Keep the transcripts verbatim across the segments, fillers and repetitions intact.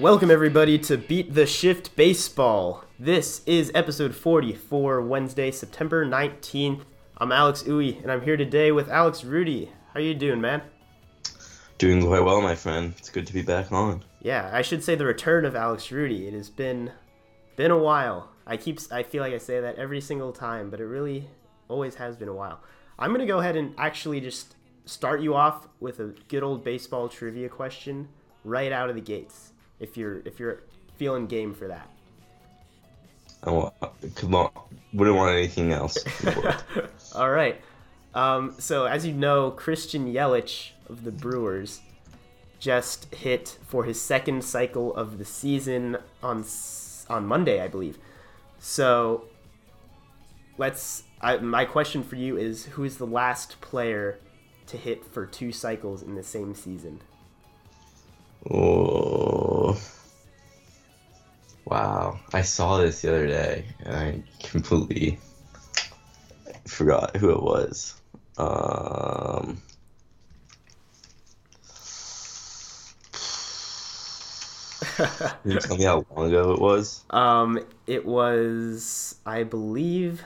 Welcome everybody to Beat the Shift Baseball. This is episode forty-four, Wednesday, September nineteenth. I'm Alex Uwe, and I'm here today with Alex Rudy. How are you doing, man? Doing quite well, my friend. It's good to be back on. Yeah, I should say the return of Alex Rudy. It has been been a while. I keep I feel like I say that every single time, but it really always has been a while. I'm going to go ahead and actually just start you off with a good old baseball trivia question right out of the gates. If you're if you're feeling game for that, oh, come on, wouldn't want anything else. All right. Um, so as you know, Christian Yelich of the Brewers just hit for his second cycle of the season on on Monday, I believe. So let's. I, my question for you is: who is the last player to hit for two cycles in the same season? Oh, wow. I saw this the other day, and I completely forgot who it was. Um, can you tell me how long ago it was? Um, it was, I believe,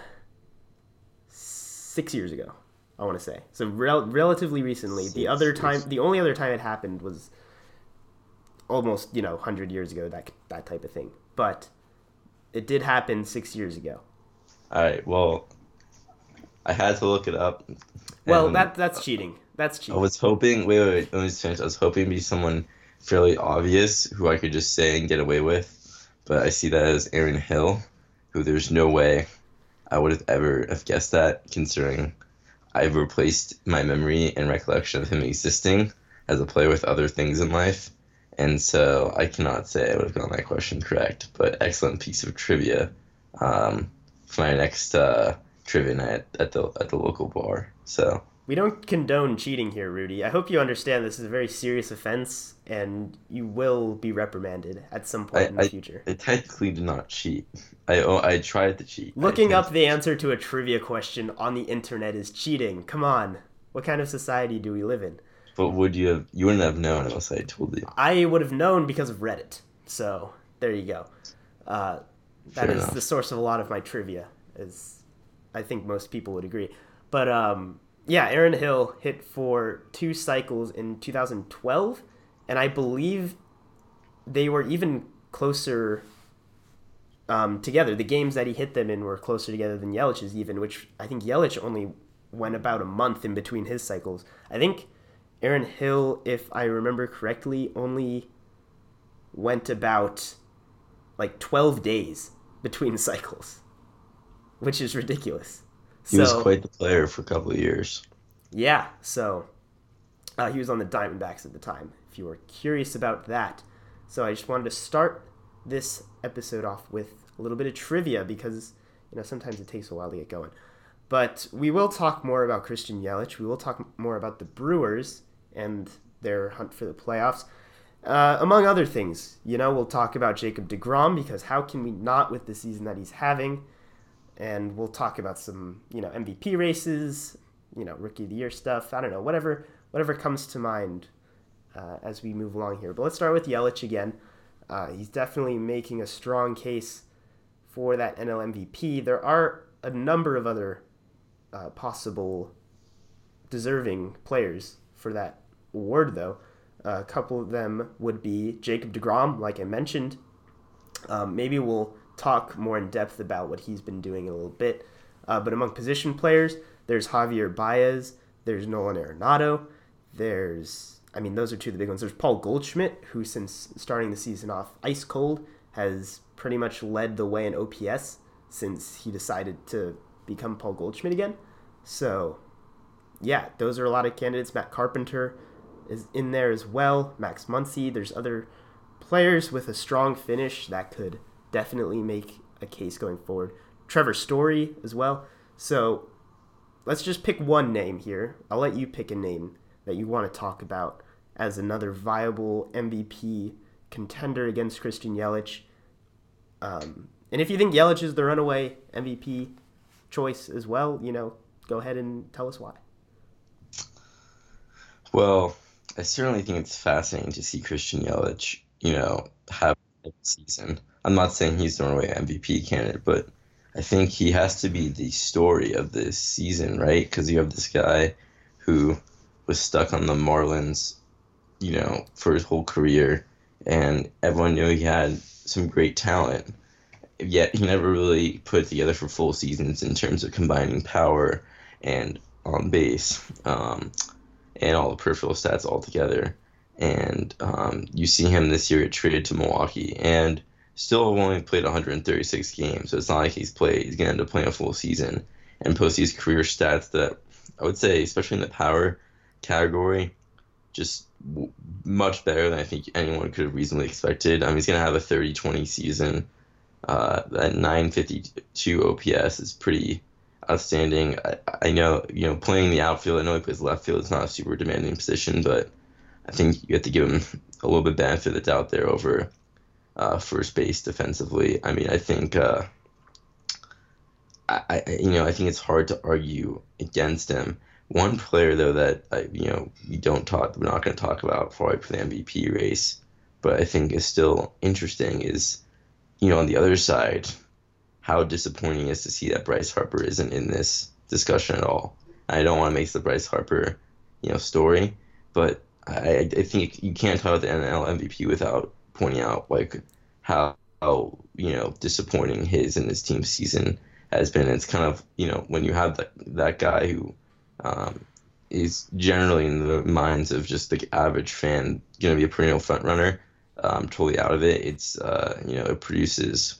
six years ago, I want to say. So rel- relatively recently. Six, the other time, the only other time it happened was almost, you know, one hundred years ago, that that type of thing. But it did happen six years ago. All right, well, I had to look it up. Well, that that's cheating. That's cheating. I was hoping, wait, wait, wait, let me just finish. I was hoping to be someone fairly obvious who I could just say and get away with. But I see that as Aaron Hill, who there's no way I would have ever have guessed that, considering I've replaced my memory and recollection of him existing as a player with other things in life. And so I cannot say I would have gotten that question correct, but excellent piece of trivia um, for my next uh, trivia night at the at the local bar. So we don't condone cheating here, Rudy. I hope you understand this is a very serious offense, and you will be reprimanded at some point I, in the I, future. I technically did not cheat. I oh, I tried to cheat. Looking up the answer to a trivia question on the internet is cheating. Come on, what kind of society do we live in? But would you have? You wouldn't have known unless I told you. I would have known because of Reddit. So there you go. Uh, that is the source of a lot of my trivia, as I think most people would agree. But um, yeah, Aaron Hill hit for two cycles in two thousand twelve, and I believe they were even closer um, together. The games that he hit them in were closer together than Yelich's even, which I think Yelich only went about a month in between his cycles. I think Aaron Hill, if I remember correctly, only went about like twelve days between cycles, which is ridiculous. He so, was quite the player for a couple of years. Yeah, so uh, he was on the Diamondbacks at the time, if you were curious about that. So I just wanted to start this episode off with a little bit of trivia because, you know, sometimes it takes a while to get going. But we will talk more about Christian Yelich. We will talk more about the Brewers and their hunt for the playoffs, uh, among other things. You know, we'll talk about Jacob deGrom because how can we not with the season that he's having? And we'll talk about some, you know, M V P races, you know, Rookie of the Year stuff. I don't know, whatever, whatever comes to mind uh, as we move along here. But let's start with Yelich again. Uh, he's definitely making a strong case for that N L M V P. There are a number of other Uh, possible deserving players for that award, though. Uh, a couple of them would be Jacob deGrom, like I mentioned. Um, maybe we'll talk more in depth about what he's been doing in a little bit. Uh, but among position players, there's Javier Baez, there's Nolan Arenado, there's, I mean, those are two of the big ones. There's Paul Goldschmidt, who since starting the season off ice cold has pretty much led the way in O P S since he decided to become Paul Goldschmidt again. So yeah, those are a lot of candidates. Matt Carpenter is in there as well. Max Muncy. There's other players with a strong finish that could definitely make a case going forward. Trevor Story as well. So let's just pick one name here. I'll let you pick a name that you want to talk about as another viable M V P contender against Christian Yelich. Um, and if you think Yelich is the runaway M V P choice as well, you know, go ahead and tell us why. Well, I certainly think it's fascinating to see Christian Yelich you know, have a season. I'm not saying he's the runaway M V P candidate, but I think he has to be the story of this season, right? Because you have this guy who was stuck on the Marlins, you know, for his whole career, and everyone knew he had some great talent, yet he never really put it together for full seasons in terms of combining power and on base, um, and all the peripheral stats all together. And um, you see him this year traded to Milwaukee, and still only played one hundred thirty-six games, so it's not like he's played. He's going to end up playing a full season and post these career stats that I would say, especially in the power category, just w- much better than I think anyone could have reasonably expected. I mean, he's going to have a thirty twenty season. Uh, that nine fifty-two O P S is pretty outstanding. I, I know, you know, playing the outfield, I know he plays left field, it's not a super demanding position, but I think you have to give him a little bit benefit of the doubt there over uh, first base defensively. I mean, I think, uh, I, I you know, I think it's hard to argue against him. One player, though, that, I, you know, we don't talk, we're not going to talk about probably for the M V P race, but I think is still interesting is, you know, on the other side, how disappointing it is to see that Bryce Harper isn't in this discussion at all. I don't want to make the Bryce Harper, you know, story, but I, I think you can't talk about the N L M V P without pointing out, like, how, how, you know, disappointing his and his team's season has been. And it's kind of, you know, when you have that, that guy who um, is generally in the minds of just the average fan going to be a perennial front runner, um, totally out of it. It's, uh, you know, it produces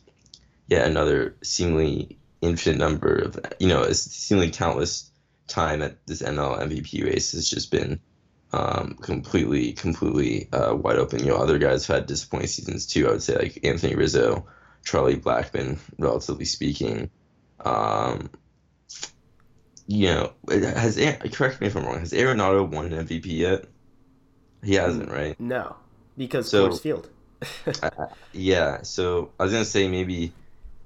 yet another seemingly infinite number of, you know, it's seemingly countless time that this N L M V P race has just been Um, completely, completely uh, wide open. You know, other guys have had disappointing seasons too. I would say like Anthony Rizzo, Charlie Blackmon, relatively speaking. Um, you know, has correct me if I'm wrong. Has Arenado won an M V P yet? He hasn't, right? No, because so, Coors Field. uh, yeah. So I was gonna say maybe,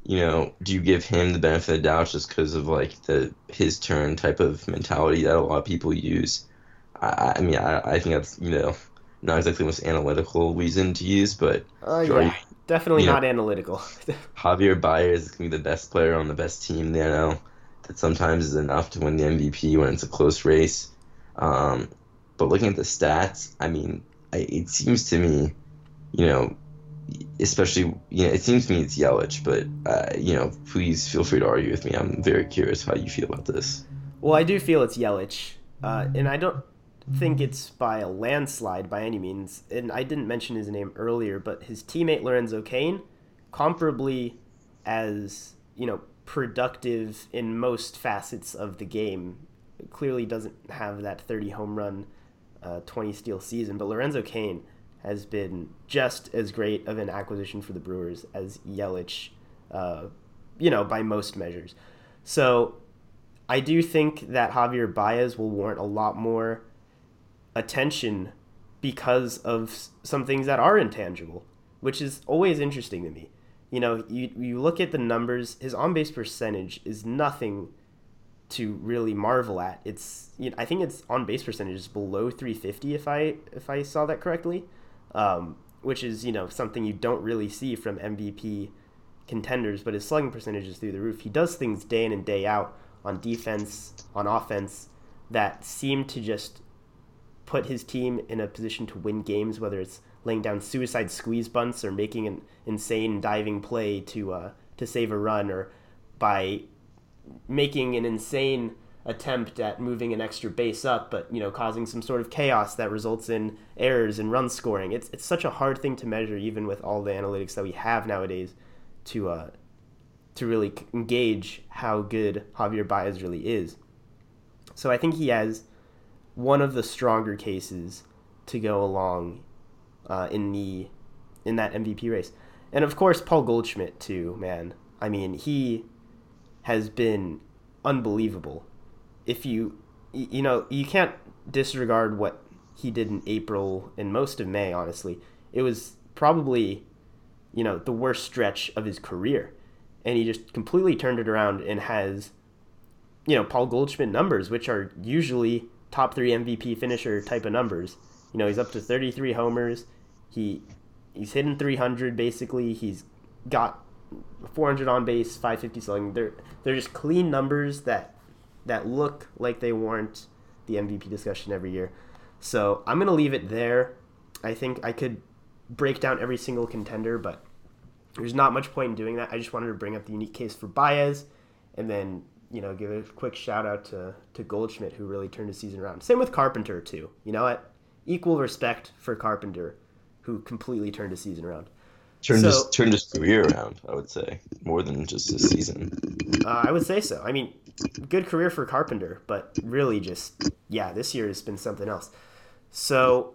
you know, do you give him the benefit of the doubt just because of like the his turn type of mentality that a lot of people use? I mean, I, I think that's, you know, not exactly the most analytical reason to use, but... Uh, Jordan, yeah, definitely not know, analytical. Javier Baez is going to be the best player on the best team there now. That sometimes is enough to win the M V P when it's a close race. Um, but looking at the stats, I mean, I, it seems to me, you know, especially, you know, it seems to me it's Yelich, but, uh, you know, please feel free to argue with me. I'm very curious how you feel about this. Well, I do feel it's Yelich, uh, and I don't... think it's by a landslide by any means, and I didn't mention his name earlier, but his teammate Lorenzo Cain, comparably as, you know, productive in most facets of the game, clearly doesn't have that thirty home run, uh, twenty steal season, but Lorenzo Cain has been just as great of an acquisition for the Brewers as Yelich, uh, you know, by most measures. So I do think that Javier Baez will warrant a lot more attention because of some things that are intangible, which is always interesting to me. You know, you you look at the numbers, his on-base percentage is nothing to really marvel at. It's, you know, I think it's on-base percentage is below three fifty if I if I saw that correctly, um, which is, you know, something you don't really see from M V P contenders, but his slugging percentage is through the roof. He does things day in and day out on defense, on offense, that seem to just put his team in a position to win games, whether it's laying down suicide squeeze bunts or making an insane diving play to uh, to save a run, or by making an insane attempt at moving an extra base up, but, you know, causing some sort of chaos that results in errors and run scoring. It's it's such a hard thing to measure, even with all the analytics that we have nowadays, to uh, to really engage how good Javier Baez really is. So I think he has one of the stronger cases to go along uh, in the in that M V P race. And of course, Paul Goldschmidt too, man. I mean, he has been unbelievable. If you, you know, you can't disregard what he did in April and most of May, honestly. It was probably, you know, the worst stretch of his career. And he just completely turned it around and has, you know, Paul Goldschmidt numbers, which are usually top three M V P finisher type of numbers. You know, he's up to thirty-three homers. He he's hitting three hundred basically. He's got four hundred on base, five fifty slugging. They're they're just clean numbers that that look like they warrant the M V P discussion every year. So I'm gonna leave it there. I think I could break down every single contender, but there's not much point in doing that. I just wanted to bring up the unique case for Baez, and then, you know, give a quick shout out to to Goldschmidt, who really turned his season around. Same with Carpenter too. You know what? Equal respect for Carpenter, who completely turned his season around. Turned so, his turned his career around, I would say, more than just his season. Uh, I would say so. I mean, good career for Carpenter, but really just, yeah, this year has been something else. So,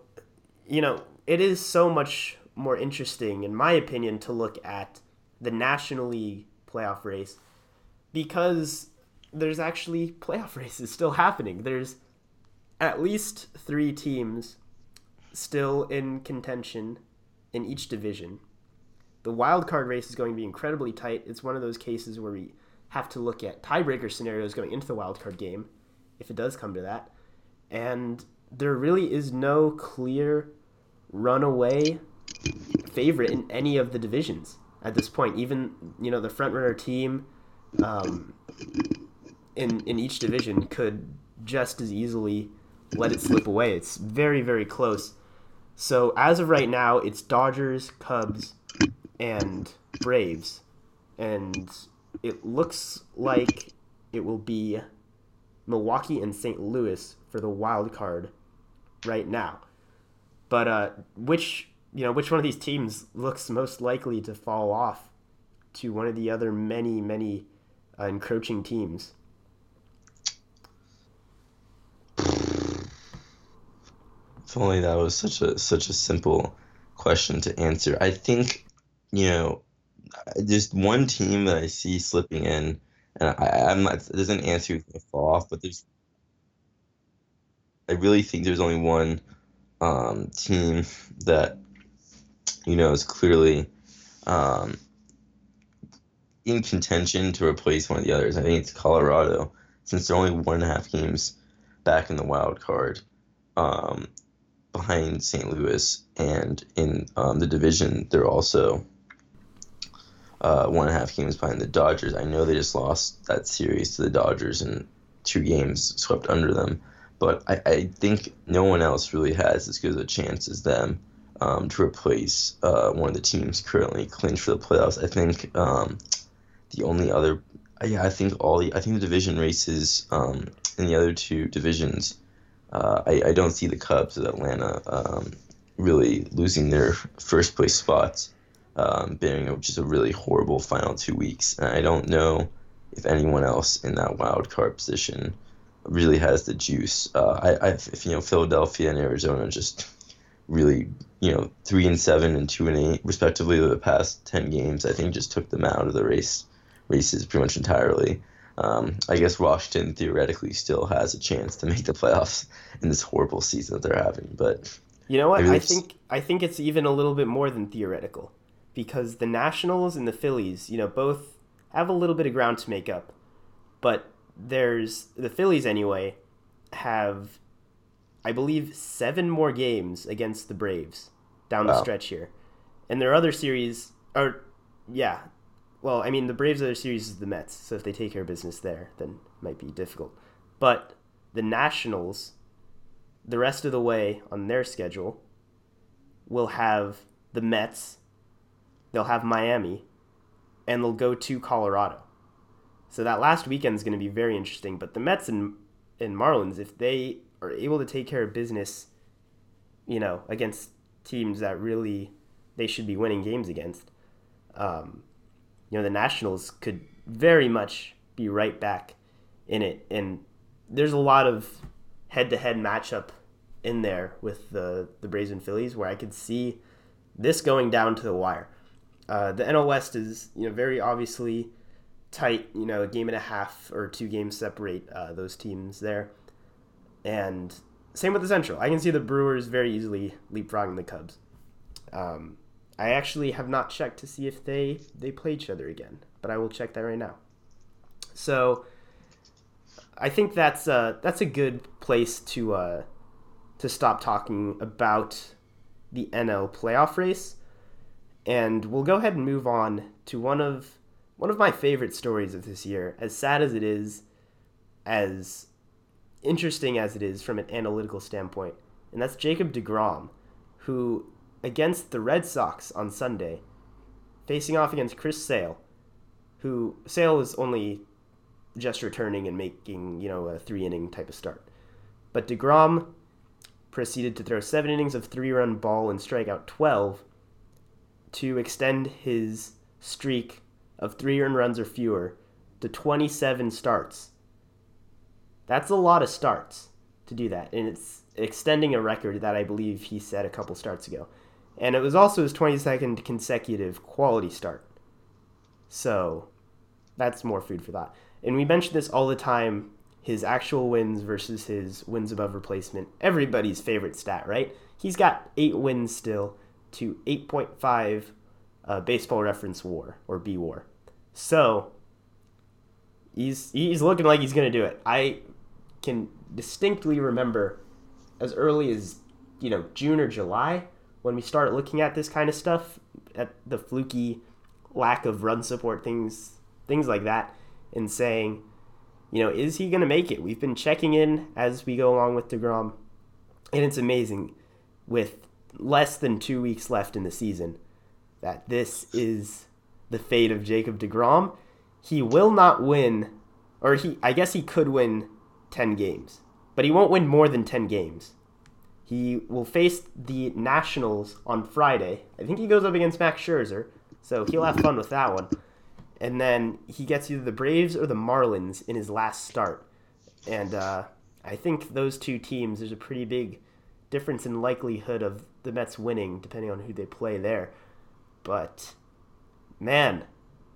you know, it is so much more interesting, in my opinion, to look at the National League playoff race, because there's actually playoff races still happening. There's at least three teams still in contention in each division. The wild card race is going to be incredibly tight. It's one of those cases where we have to look at tiebreaker scenarios going into the wild card game, if it does come to that. And there really is no clear runaway favorite in any of the divisions at this point. Even, you know, the front runner team um, in in each division could just as easily let it slip away. It's very, very close. So as of right now, it's Dodgers, Cubs, and Braves, and it looks like it will be Milwaukee and Saint Louis for the wild card right now. But uh, which you know which one of these teams looks most likely to fall off to one of the other many many uh, encroaching teams? If only that was such a such a simple question to answer. I think, you know, there's one team that I see slipping in, and I, I'm not, there's an answer who's going to fall off, but there's, I really think there's only one um, team that, you know, is clearly um, in contention to replace one of the others. I think it's Colorado, since they're only one and a half games back in the wild card, um, behind Saint Louis, and in um, the division, they're also Uh, one and a half games behind the Dodgers. I know they just lost that series to the Dodgers and two games swept under them, but I, I think no one else really has as good of a chance as them um, to replace uh, one of the teams currently clinched for the playoffs. I think um, the only other, yeah, I think all the, I think the division races um, in the other two divisions, uh, I, I don't see the Cubs of Atlanta um, really losing their first place spots. Um, bearing which is a really horrible final two weeks. And I don't know if anyone else in that wild card position really has the juice. Uh, I, I, if, you know, Philadelphia and Arizona just really, you know, three and seven and two and eight respectively over the past ten games. I think just took them out of the race races pretty much entirely. Um, I guess Washington theoretically still has a chance to make the playoffs in this horrible season that they're having. But you know what? I, really I think just... I think it's even a little bit more than theoretical, because the Nationals and the Phillies, you know, both have a little bit of ground to make up. But there's, the Phillies anyway, have, I believe, seven more games against the Braves down wow. the stretch here. And their other series, or, yeah, well, I mean, the Braves' other series is the Mets, so if they take care of business there, then it might be difficult. But the Nationals, the rest of the way on their schedule, will have the Mets, they'll have Miami, and they'll go to Colorado. So that last weekend is going to be very interesting. But the Mets and, and Marlins, if they are able to take care of business, you know, against teams that really they should be winning games against, um, you know, the Nationals could very much be right back in it. And there's a lot of head-to-head matchup in there with the, the Braves and Phillies where I could see this going down to the wire. Uh, the N L West is, you know, very obviously tight. You know, a game and a half or two games separate uh, those teams there, and same with the Central. I can see the Brewers very easily leapfrogging the Cubs. Um, I actually have not checked to see if they they play each other again, but I will check that right now. So I think that's uh that's a good place to uh, to stop talking about the N L playoff race. And we'll go ahead and move on to one of one of my favorite stories of this year. As sad as it is, as interesting as it is from an analytical standpoint, and that's Jacob deGrom, who against the Red Sox on Sunday, facing off against Chris Sale, who Sale was only just returning and making, you know, a three-inning type of start. But deGrom proceeded to throw seven innings of three-run ball and strikeout twelve to extend his streak of three-run runs or fewer to twenty-seven starts. That's a lot of starts to do that, and it's extending a record that I believe he set a couple starts ago. And it was also his twenty-second consecutive quality start. So that's more food for thought. And we mention this all the time, his actual wins versus his wins above replacement. Everybody's favorite stat, right? He's got eight wins still to eight point five uh, baseball reference war, or B-war. So he's, he's looking like he's going to do it. I can distinctly remember as early as, you know, June or July, when we start looking at this kind of stuff, at the fluky lack of run support, things things like that, and saying, you know, is he going to make it? We've been checking in as we go along with deGrom, and it's amazing with less than two weeks left in the season that this is the fate of Jacob deGrom. He will not win, or he I guess he could win ten games, but he won't win more than ten games. He will face the Nationals on Friday. I think he goes up against Max Scherzer, so he'll have fun with that one. And then he gets either the Braves or the Marlins in his last start. And uh, I think those two teams, there's a pretty big difference in likelihood of the Mets winning, depending on who they play there. But, man,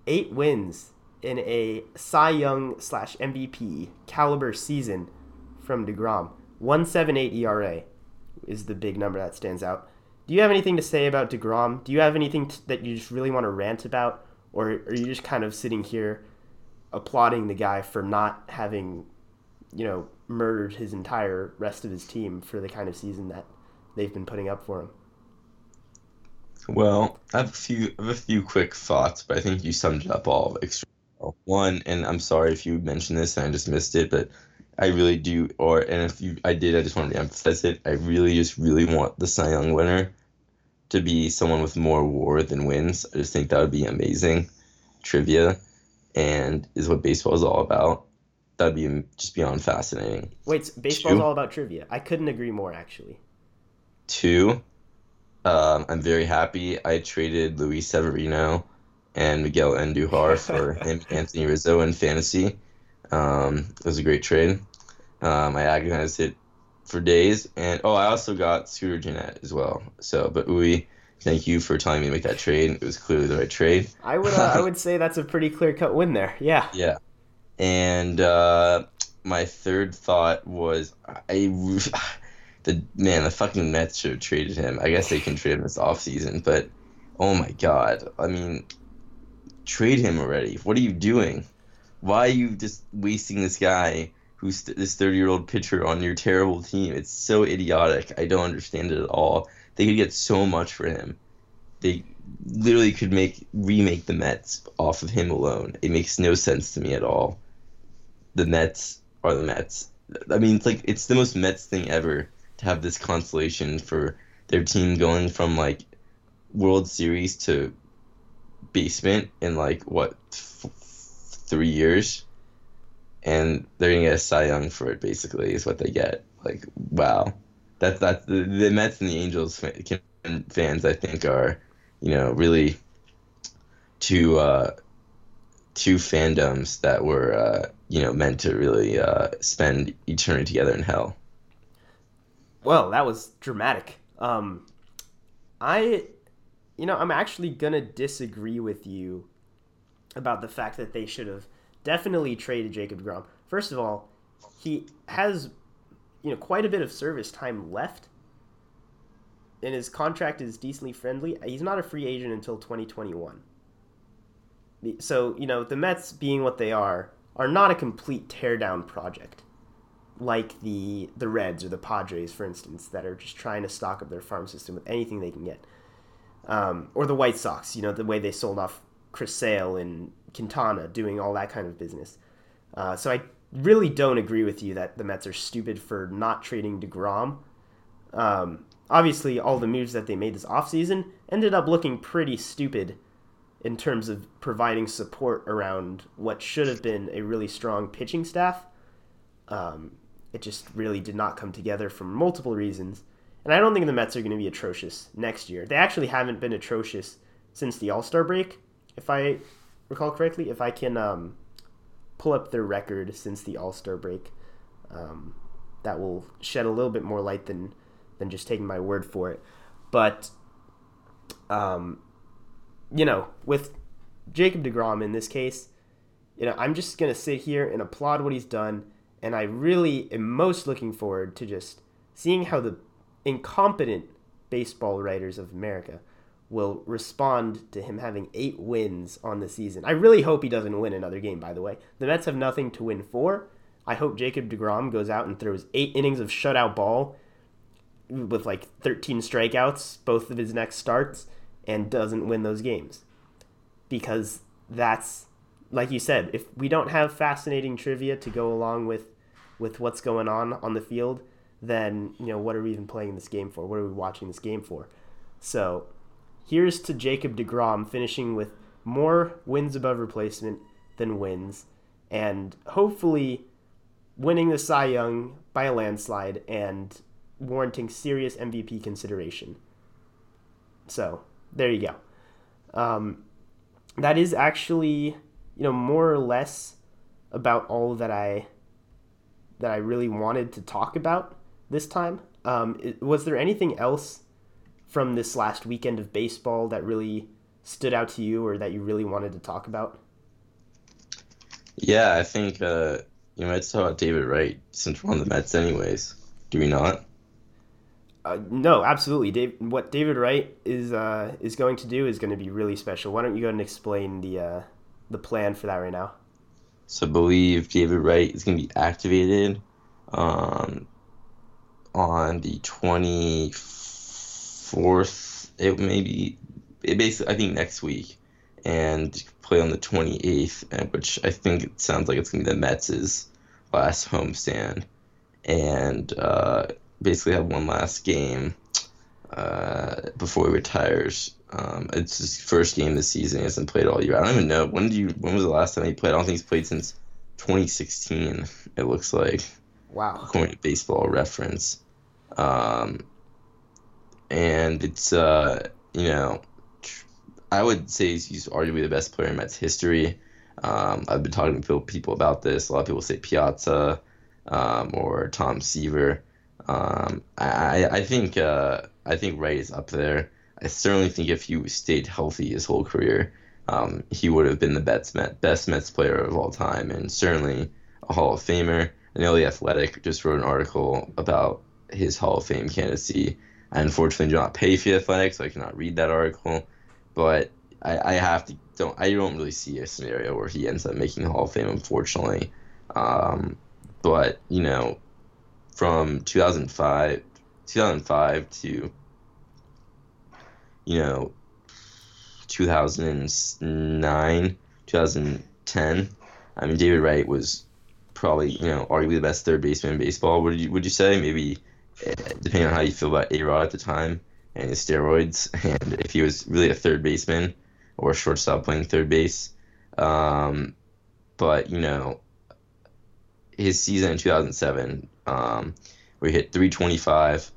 eight wins in a Cy Young slash M V P caliber season from deGrom. one point seven eight E R A. Is the big number that stands out. Do you have anything to say about deGrom? Do you have anything t- that you just really want to rant about? Or are you just kind of sitting here applauding the guy for not having, you know, murdered his entire rest of his team for the kind of season that they've been putting up for him? Well, I have a few, I have a few quick thoughts, but I think you summed it up all extremely well. One, and I'm sorry if you mentioned this and I just missed it, but I really do, or and if you, I did, I just wanted to emphasize it. I really just really want the Cy Young winner to be someone with more war than wins. I just think that would be amazing trivia, and is what baseball is all about. That'd be just beyond fascinating. Wait, so baseball's all about trivia. I couldn't agree more, actually. Two, um, I'm very happy I traded Luis Severino and Miguel Andujar for him, Anthony Rizzo in fantasy. Um, it was a great trade. Um, I agonized it for days, and oh, I also got Scooter Gennett as well. So, but Uwe, thank you for telling me to make that trade. It was clearly the right trade. I would, uh, I would say that's a pretty clear cut win there. Yeah. Yeah. And uh, my third thought was, I, the man, the fucking Mets should have traded him. I guess they can trade him this offseason, but oh my god, I mean, trade him already. What are you doing? Why are you just wasting this guy, who's this thirty-year-old pitcher on your terrible team? It's so idiotic. I don't understand it at all. They could get so much for him. They literally could make remake the Mets off of him alone. It makes no sense to me at all. The Mets are the Mets. I mean, it's like it's the most Mets thing ever to have this consolation for their team going from like World Series to basement in like what. F- three years, and they're going to get a Cy Young for it, basically, is what they get. Like, wow. That, that, the, the Mets and the Angels fan, fans, I think, are, you know, really two, uh, two fandoms that were, uh, you know, meant to really uh, spend eternity together in hell. Well, that was dramatic. Um, I, you know, I'm actually going to disagree with you about the fact that they should have definitely traded Jacob deGrom. First of all, he has, you know, quite a bit of service time left, and his contract is decently friendly. He's not a free agent until twenty twenty-one. So, you know, the Mets, being what they are, are not a complete teardown project like the the Reds or the Padres, for instance, that are just trying to stock up their farm system with anything they can get. um, or the White Sox, you know, the way they sold off Chris Sale and Quintana, doing all that kind of business. Uh, so I really don't agree with you that the Mets are stupid for not trading DeGrom. Um, obviously, all the moves that they made this offseason ended up looking pretty stupid in terms of providing support around what should have been a really strong pitching staff. Um, it just really did not come together for multiple reasons. And I don't think the Mets are going to be atrocious next year. They actually haven't been atrocious since the All-Star break, if I recall correctly. If I can um, pull up their record since the All-Star break, um, that will shed a little bit more light than, than just taking my word for it. But, um, you know, with Jacob deGrom in this case, you know, I'm just going to sit here and applaud what he's done. And I really am most looking forward to just seeing how the incompetent baseball writers of America will respond to him having eight wins on the season. I really hope he doesn't win another game, by the way. The Mets have nothing to win for. I hope Jacob deGrom goes out and throws eight innings of shutout ball with like thirteen strikeouts, both of his next starts, and doesn't win those games. Because that's, like you said, if we don't have fascinating trivia to go along with, with what's going on on the field, then, you know, what are we even playing this game for? What are we watching this game for? So here's to Jacob deGrom finishing with more wins above replacement than wins, and hopefully winning the Cy Young by a landslide and warranting serious M V P consideration. So there you go. Um, that is actually, you know, more or less about all that I that I really wanted to talk about this time. Um, it, was there anything else from this last weekend of baseball that really stood out to you or that you really wanted to talk about? Yeah, I think uh, you might talk about David Wright since we're on the Mets anyways. Do we not? Uh, no, absolutely. Dave, what David Wright is uh, is going to do is going to be really special. Why don't you go ahead and explain the uh, the plan for that right now? So I believe David Wright is going to be activated um, on the twenty-fourth. It may be, it basically, I think next week, and play on the twenty-eighth, which I think it sounds like it's going to be the Mets' last homestand, and uh, basically have one last game uh, before he retires. Um, it's his first game this season. He hasn't played all year. I don't even know. When did you? When was the last time he played? I don't think he's played since twenty sixteen, it looks like. Wow. According to Baseball Reference. Um, and it's, uh, you know, I would say he's arguably the best player in Mets history. Um, I've been talking to people about this. A lot of people say Piazza um, or Tom Seaver. Um, I, I think uh, I think Wright is up there. I certainly think if he stayed healthy his whole career, um, he would have been the best Mets, best Mets player of all time, and certainly a Hall of Famer. I know The Athletic just wrote an article about his Hall of Fame candidacy. I unfortunately do not pay for The Athletic, so I cannot read that article. But I, I have to don't I don't really see a scenario where he ends up making the Hall of Fame, unfortunately. Um, but you know, from two thousand five to, you know, two thousand nine, two thousand ten. I mean, David Wright was probably, you know, arguably the best third baseman in baseball. Would you would you say? Maybe depending on how you feel about A-Rod at the time and his steroids, and if he was really a third baseman or a shortstop playing third base. Um, but you know, his season in two thousand seven, um, where he hit three twenty-five.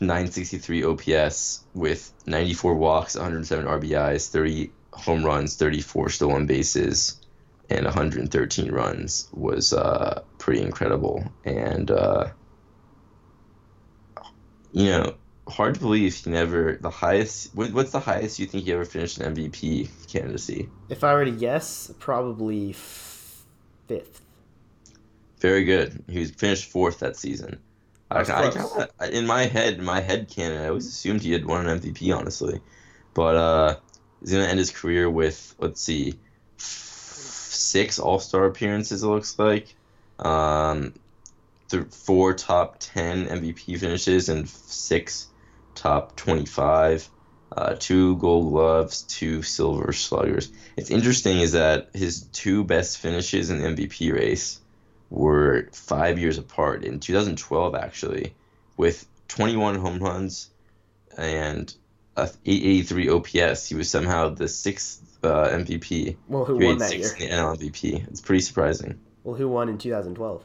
nine sixty-three O P S with ninety-four walks, one hundred seven R B Is, thirty home runs, thirty-four stolen bases, and one hundred thirteen runs was uh, pretty incredible. And, uh, you know, hard to believe he never, the highest, what, what's the highest you think he ever finished an M V P candidacy? If I were to guess, probably f- fifth. Very good. He was finished fourth that season. I, I, I, in my head, in my head canon, I always assumed he had won an M V P, honestly. But uh, he's going to end his career with, let's see, f- six All-Star appearances, it looks like. Um, th- four top ten M V P finishes and six top twenty-five. uh, two Gold Gloves, two Silver Sluggers. It's interesting is that his two best finishes in the M V P race were five years apart, in two thousand twelve actually, with twenty-one home runs and a eight eighty-three O P S. He was somehow the sixth uh, M V P. Well, who won that year? In the N L M V P. It's pretty surprising. Well, who won in two thousand twelve?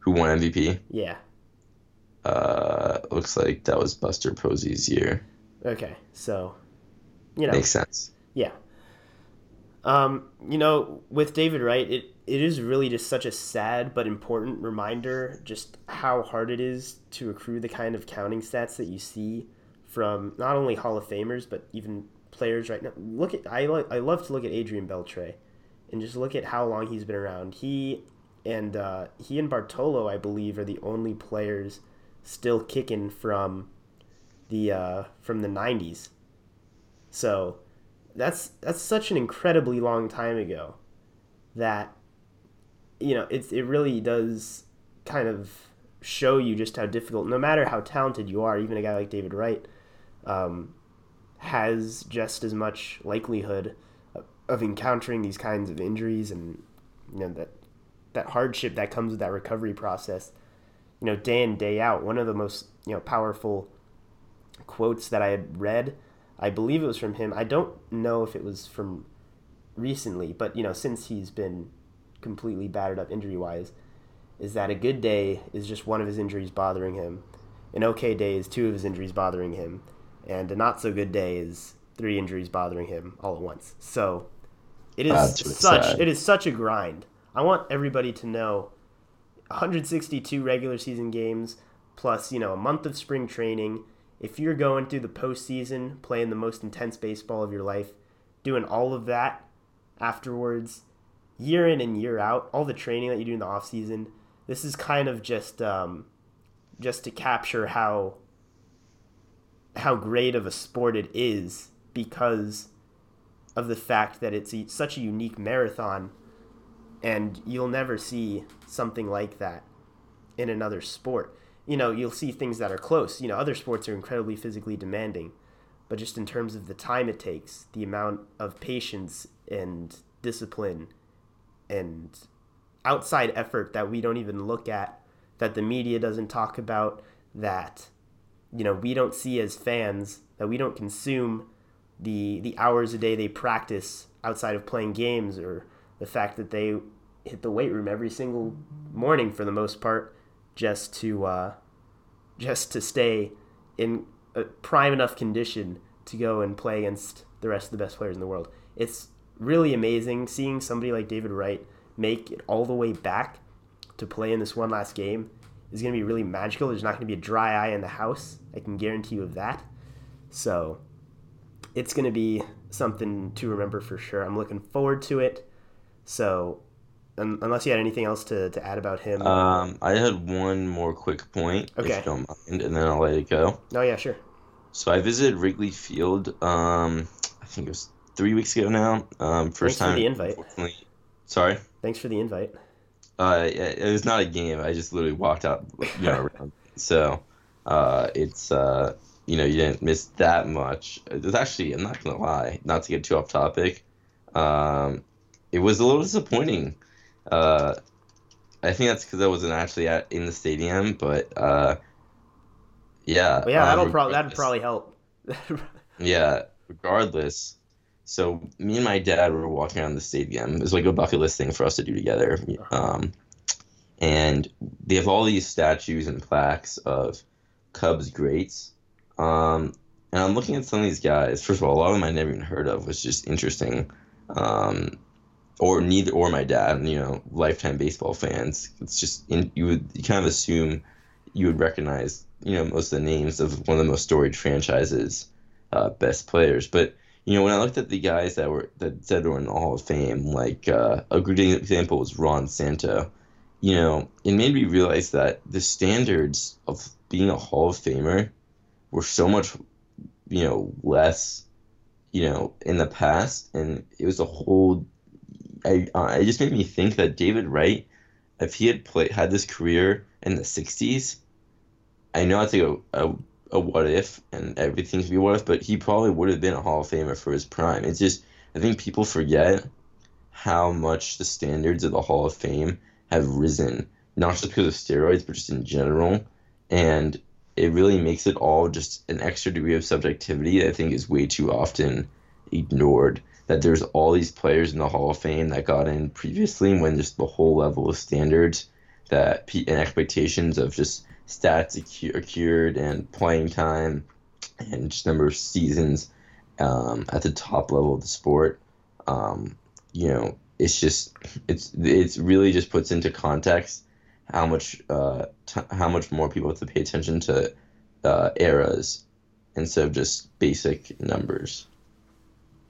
Who won M V P? Yeah. Uh, looks like that was Buster Posey's year. Okay, so, you know. Makes sense. Yeah. Um, you know, with David Wright, it, it is really just such a sad but important reminder just how hard it is to accrue the kind of counting stats that you see from not only Hall of Famers, but even players right now. Look at I, lo- I love to look at Adrian Beltre and just look at how long he's been around. He and uh, he and Bartolo, I believe, are the only players still kicking from the uh, from the nineties. So that's that's such an incredibly long time ago that, you know, it's it really does kind of show you just how difficult, no matter how talented you are, even a guy like David Wright um, has just as much likelihood of encountering these kinds of injuries and, you know, that that hardship that comes with that recovery process, you know, day in, day out. One of the most, you know, powerful quotes that I had read, I believe it was from him. I don't know if it was from recently, but, you know, since he's been completely battered up injury-wise, is that a good day is just one of his injuries bothering him. An okay day is two of his injuries bothering him. And a not-so-good day is three injuries bothering him all at once. So it is That's such sad. It is such a grind. I want everybody to know one hundred sixty-two regular season games plus, you know, a month of spring training. If you're going through the postseason, playing the most intense baseball of your life, doing all of that afterwards, year in and year out, all the training that you do in the offseason, this is kind of just um, just to capture how how great of a sport it is because of the fact that it's a, such a unique marathon, and you'll never see something like that in another sport. You know, you'll see things that are close. You know, other sports are incredibly physically demanding, but just in terms of the time it takes, the amount of patience and discipline and outside effort that we don't even look at, that the media doesn't talk about, that, you know, we don't see as fans, that we don't consume the the hours a day they practice outside of playing games, or the fact that they hit the weight room every single morning for the most part just to uh, just to stay in a prime enough condition to go and play against the rest of the best players in the world. It's really amazing seeing somebody like David Wright make it all the way back to play in this one last game. Is going to be really magical. There's not going to be a dry eye in the house. I can guarantee you of that. So it's going to be something to remember for sure. I'm looking forward to it. So un- unless you had anything else to, to add about him. Um, I had one more quick point, okay, if you don't mind, and then I'll let it go. Oh, yeah, sure. So I visited Wrigley Field, um, I think it was three weeks ago now. Um, first Thanks time, for the invite. Sorry? Thanks for the invite. Uh, it was not a game. I just literally walked out, you know, around. So uh, it's, uh, you know, you didn't miss that much. It was actually, I'm not going to lie, not to get too off topic, um, it was a little disappointing. Uh, I think that's because I wasn't actually at, in the stadium, but uh, yeah. Well, yeah, um, that'll pro- that'd probably help. Yeah, regardless. So me and my dad were walking around the stadium. It was like a bucket list thing for us to do together. Um, and they have all these statues and plaques of Cubs greats. Um, and I'm looking at some of these guys. First of all, a lot of them I never even heard of, which is just interesting. Um, or neither, or my dad, you know, lifetime baseball fans. It's just in, you would you kind of assume you would recognize, you know, most of the names of one of the most storied franchises, uh, best players, but. You know, when I looked at the guys that were that said they were in the Hall of Fame, like uh, a good example was Ron Santo. You know, it made me realize that the standards of being a Hall of Famer were so much, you know, less, you know, in the past, and it was a whole. I uh, it just made me think that David Wright, if he had played had this career in the sixties, I know that's like a, a a what if, and everything could be what if, but he probably would have been a Hall of Famer for his prime. It's just, I think people forget how much the standards of the Hall of Fame have risen, not just because of steroids, but just in general. And it really makes it all just an extra degree of subjectivity that I think is way too often ignored, that there's all these players in the Hall of Fame that got in previously when just the whole level of standards that and expectations of just stats accrued and playing time and just number of seasons um, at the top level of the sport, um, you know, it's just it's it's really just puts into context how much uh t- how much more people have to pay attention to uh, eras instead of just basic numbers.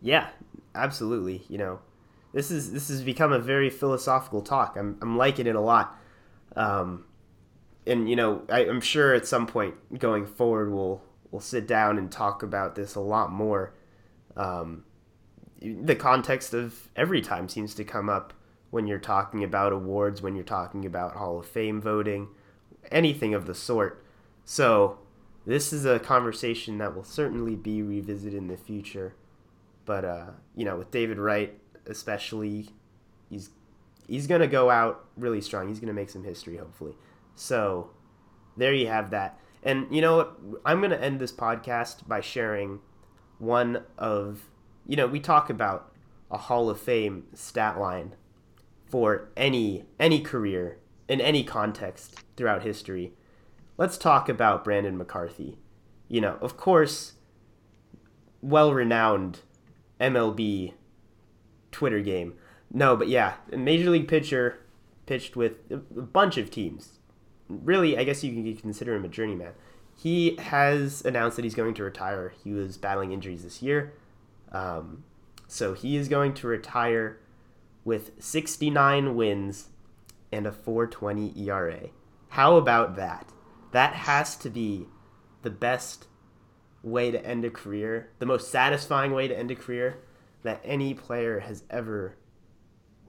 Yeah, absolutely. You know, this is this has become a very philosophical talk. I'm I'm liking it a lot. Um, and you know, I, I'm sure at some point going forward we'll we'll sit down and talk about this a lot more. Um, the context of every time seems to come up when you're talking about awards, when you're talking about Hall of Fame voting, anything of the sort. So this is a conversation that will certainly be revisited in the future. But, uh, you know, with David Wright especially, he's he's going to go out really strong. He's going to make some history, hopefully. So there you have that. And, you know, what? I'm going to end this podcast by sharing one of, you know, we talk about a Hall of Fame stat line for any any career in any context throughout history. Let's talk about Brandon McCarthy. You know, of course, well-renowned M L B Twitter game. No, but yeah, a major league pitcher pitched with a bunch of teams. Really, I guess you can consider him a journeyman. He has announced that he's going to retire. He was battling injuries this year. Um, so he is going to retire with sixty-nine wins and a four twenty E R A. How about that? That has to be the best way to end a career, the most satisfying way to end a career that any player has ever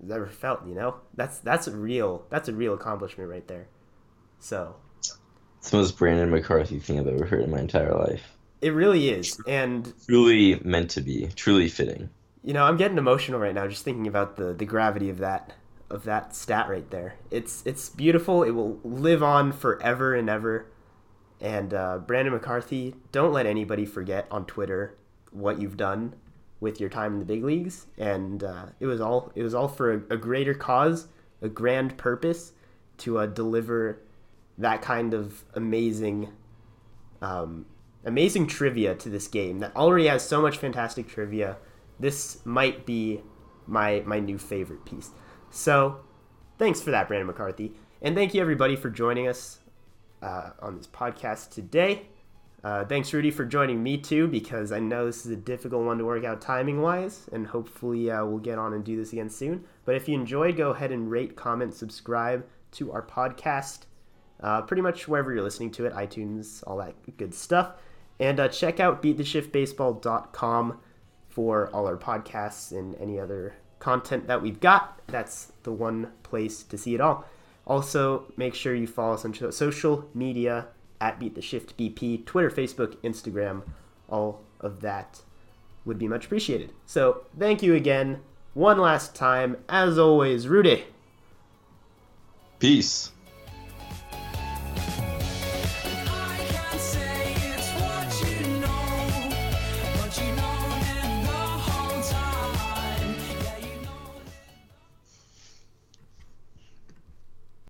has ever felt, you know? That's that's a real that's a real accomplishment right there. So it's the most Brandon McCarthy thing I've ever heard in my entire life. It really is. And truly meant to be, truly fitting. You know, I'm getting emotional right now just thinking about the, the gravity of that of that stat right there. It's it's beautiful. It will live on forever and ever. And uh, Brandon McCarthy, don't let anybody forget on Twitter what you've done with your time in the big leagues. And uh, it was all it was all for a, a greater cause, a grand purpose, to uh, deliver that kind of amazing, um, amazing trivia to this game that already has so much fantastic trivia. This might be my my new favorite piece. So, thanks for that, Brandon McCarthy, and thank you everybody for joining us Uh, on this podcast today. Uh, thanks, Rudy, for joining me too, because I know this is a difficult one to work out timing-wise, and hopefully uh, we'll get on and do this again soon. But if you enjoyed, go ahead and rate, comment, subscribe to our podcast, uh, pretty much wherever you're listening to it, iTunes, all that good stuff. And uh, check out beat the shift baseball dot com for all our podcasts and any other content that we've got. That's the one place to see it all. Also, make sure you follow us on social media at BeatTheShiftBP, Twitter, Facebook, Instagram. All of that would be much appreciated. So thank you again one last time. As always, Rudy. Peace.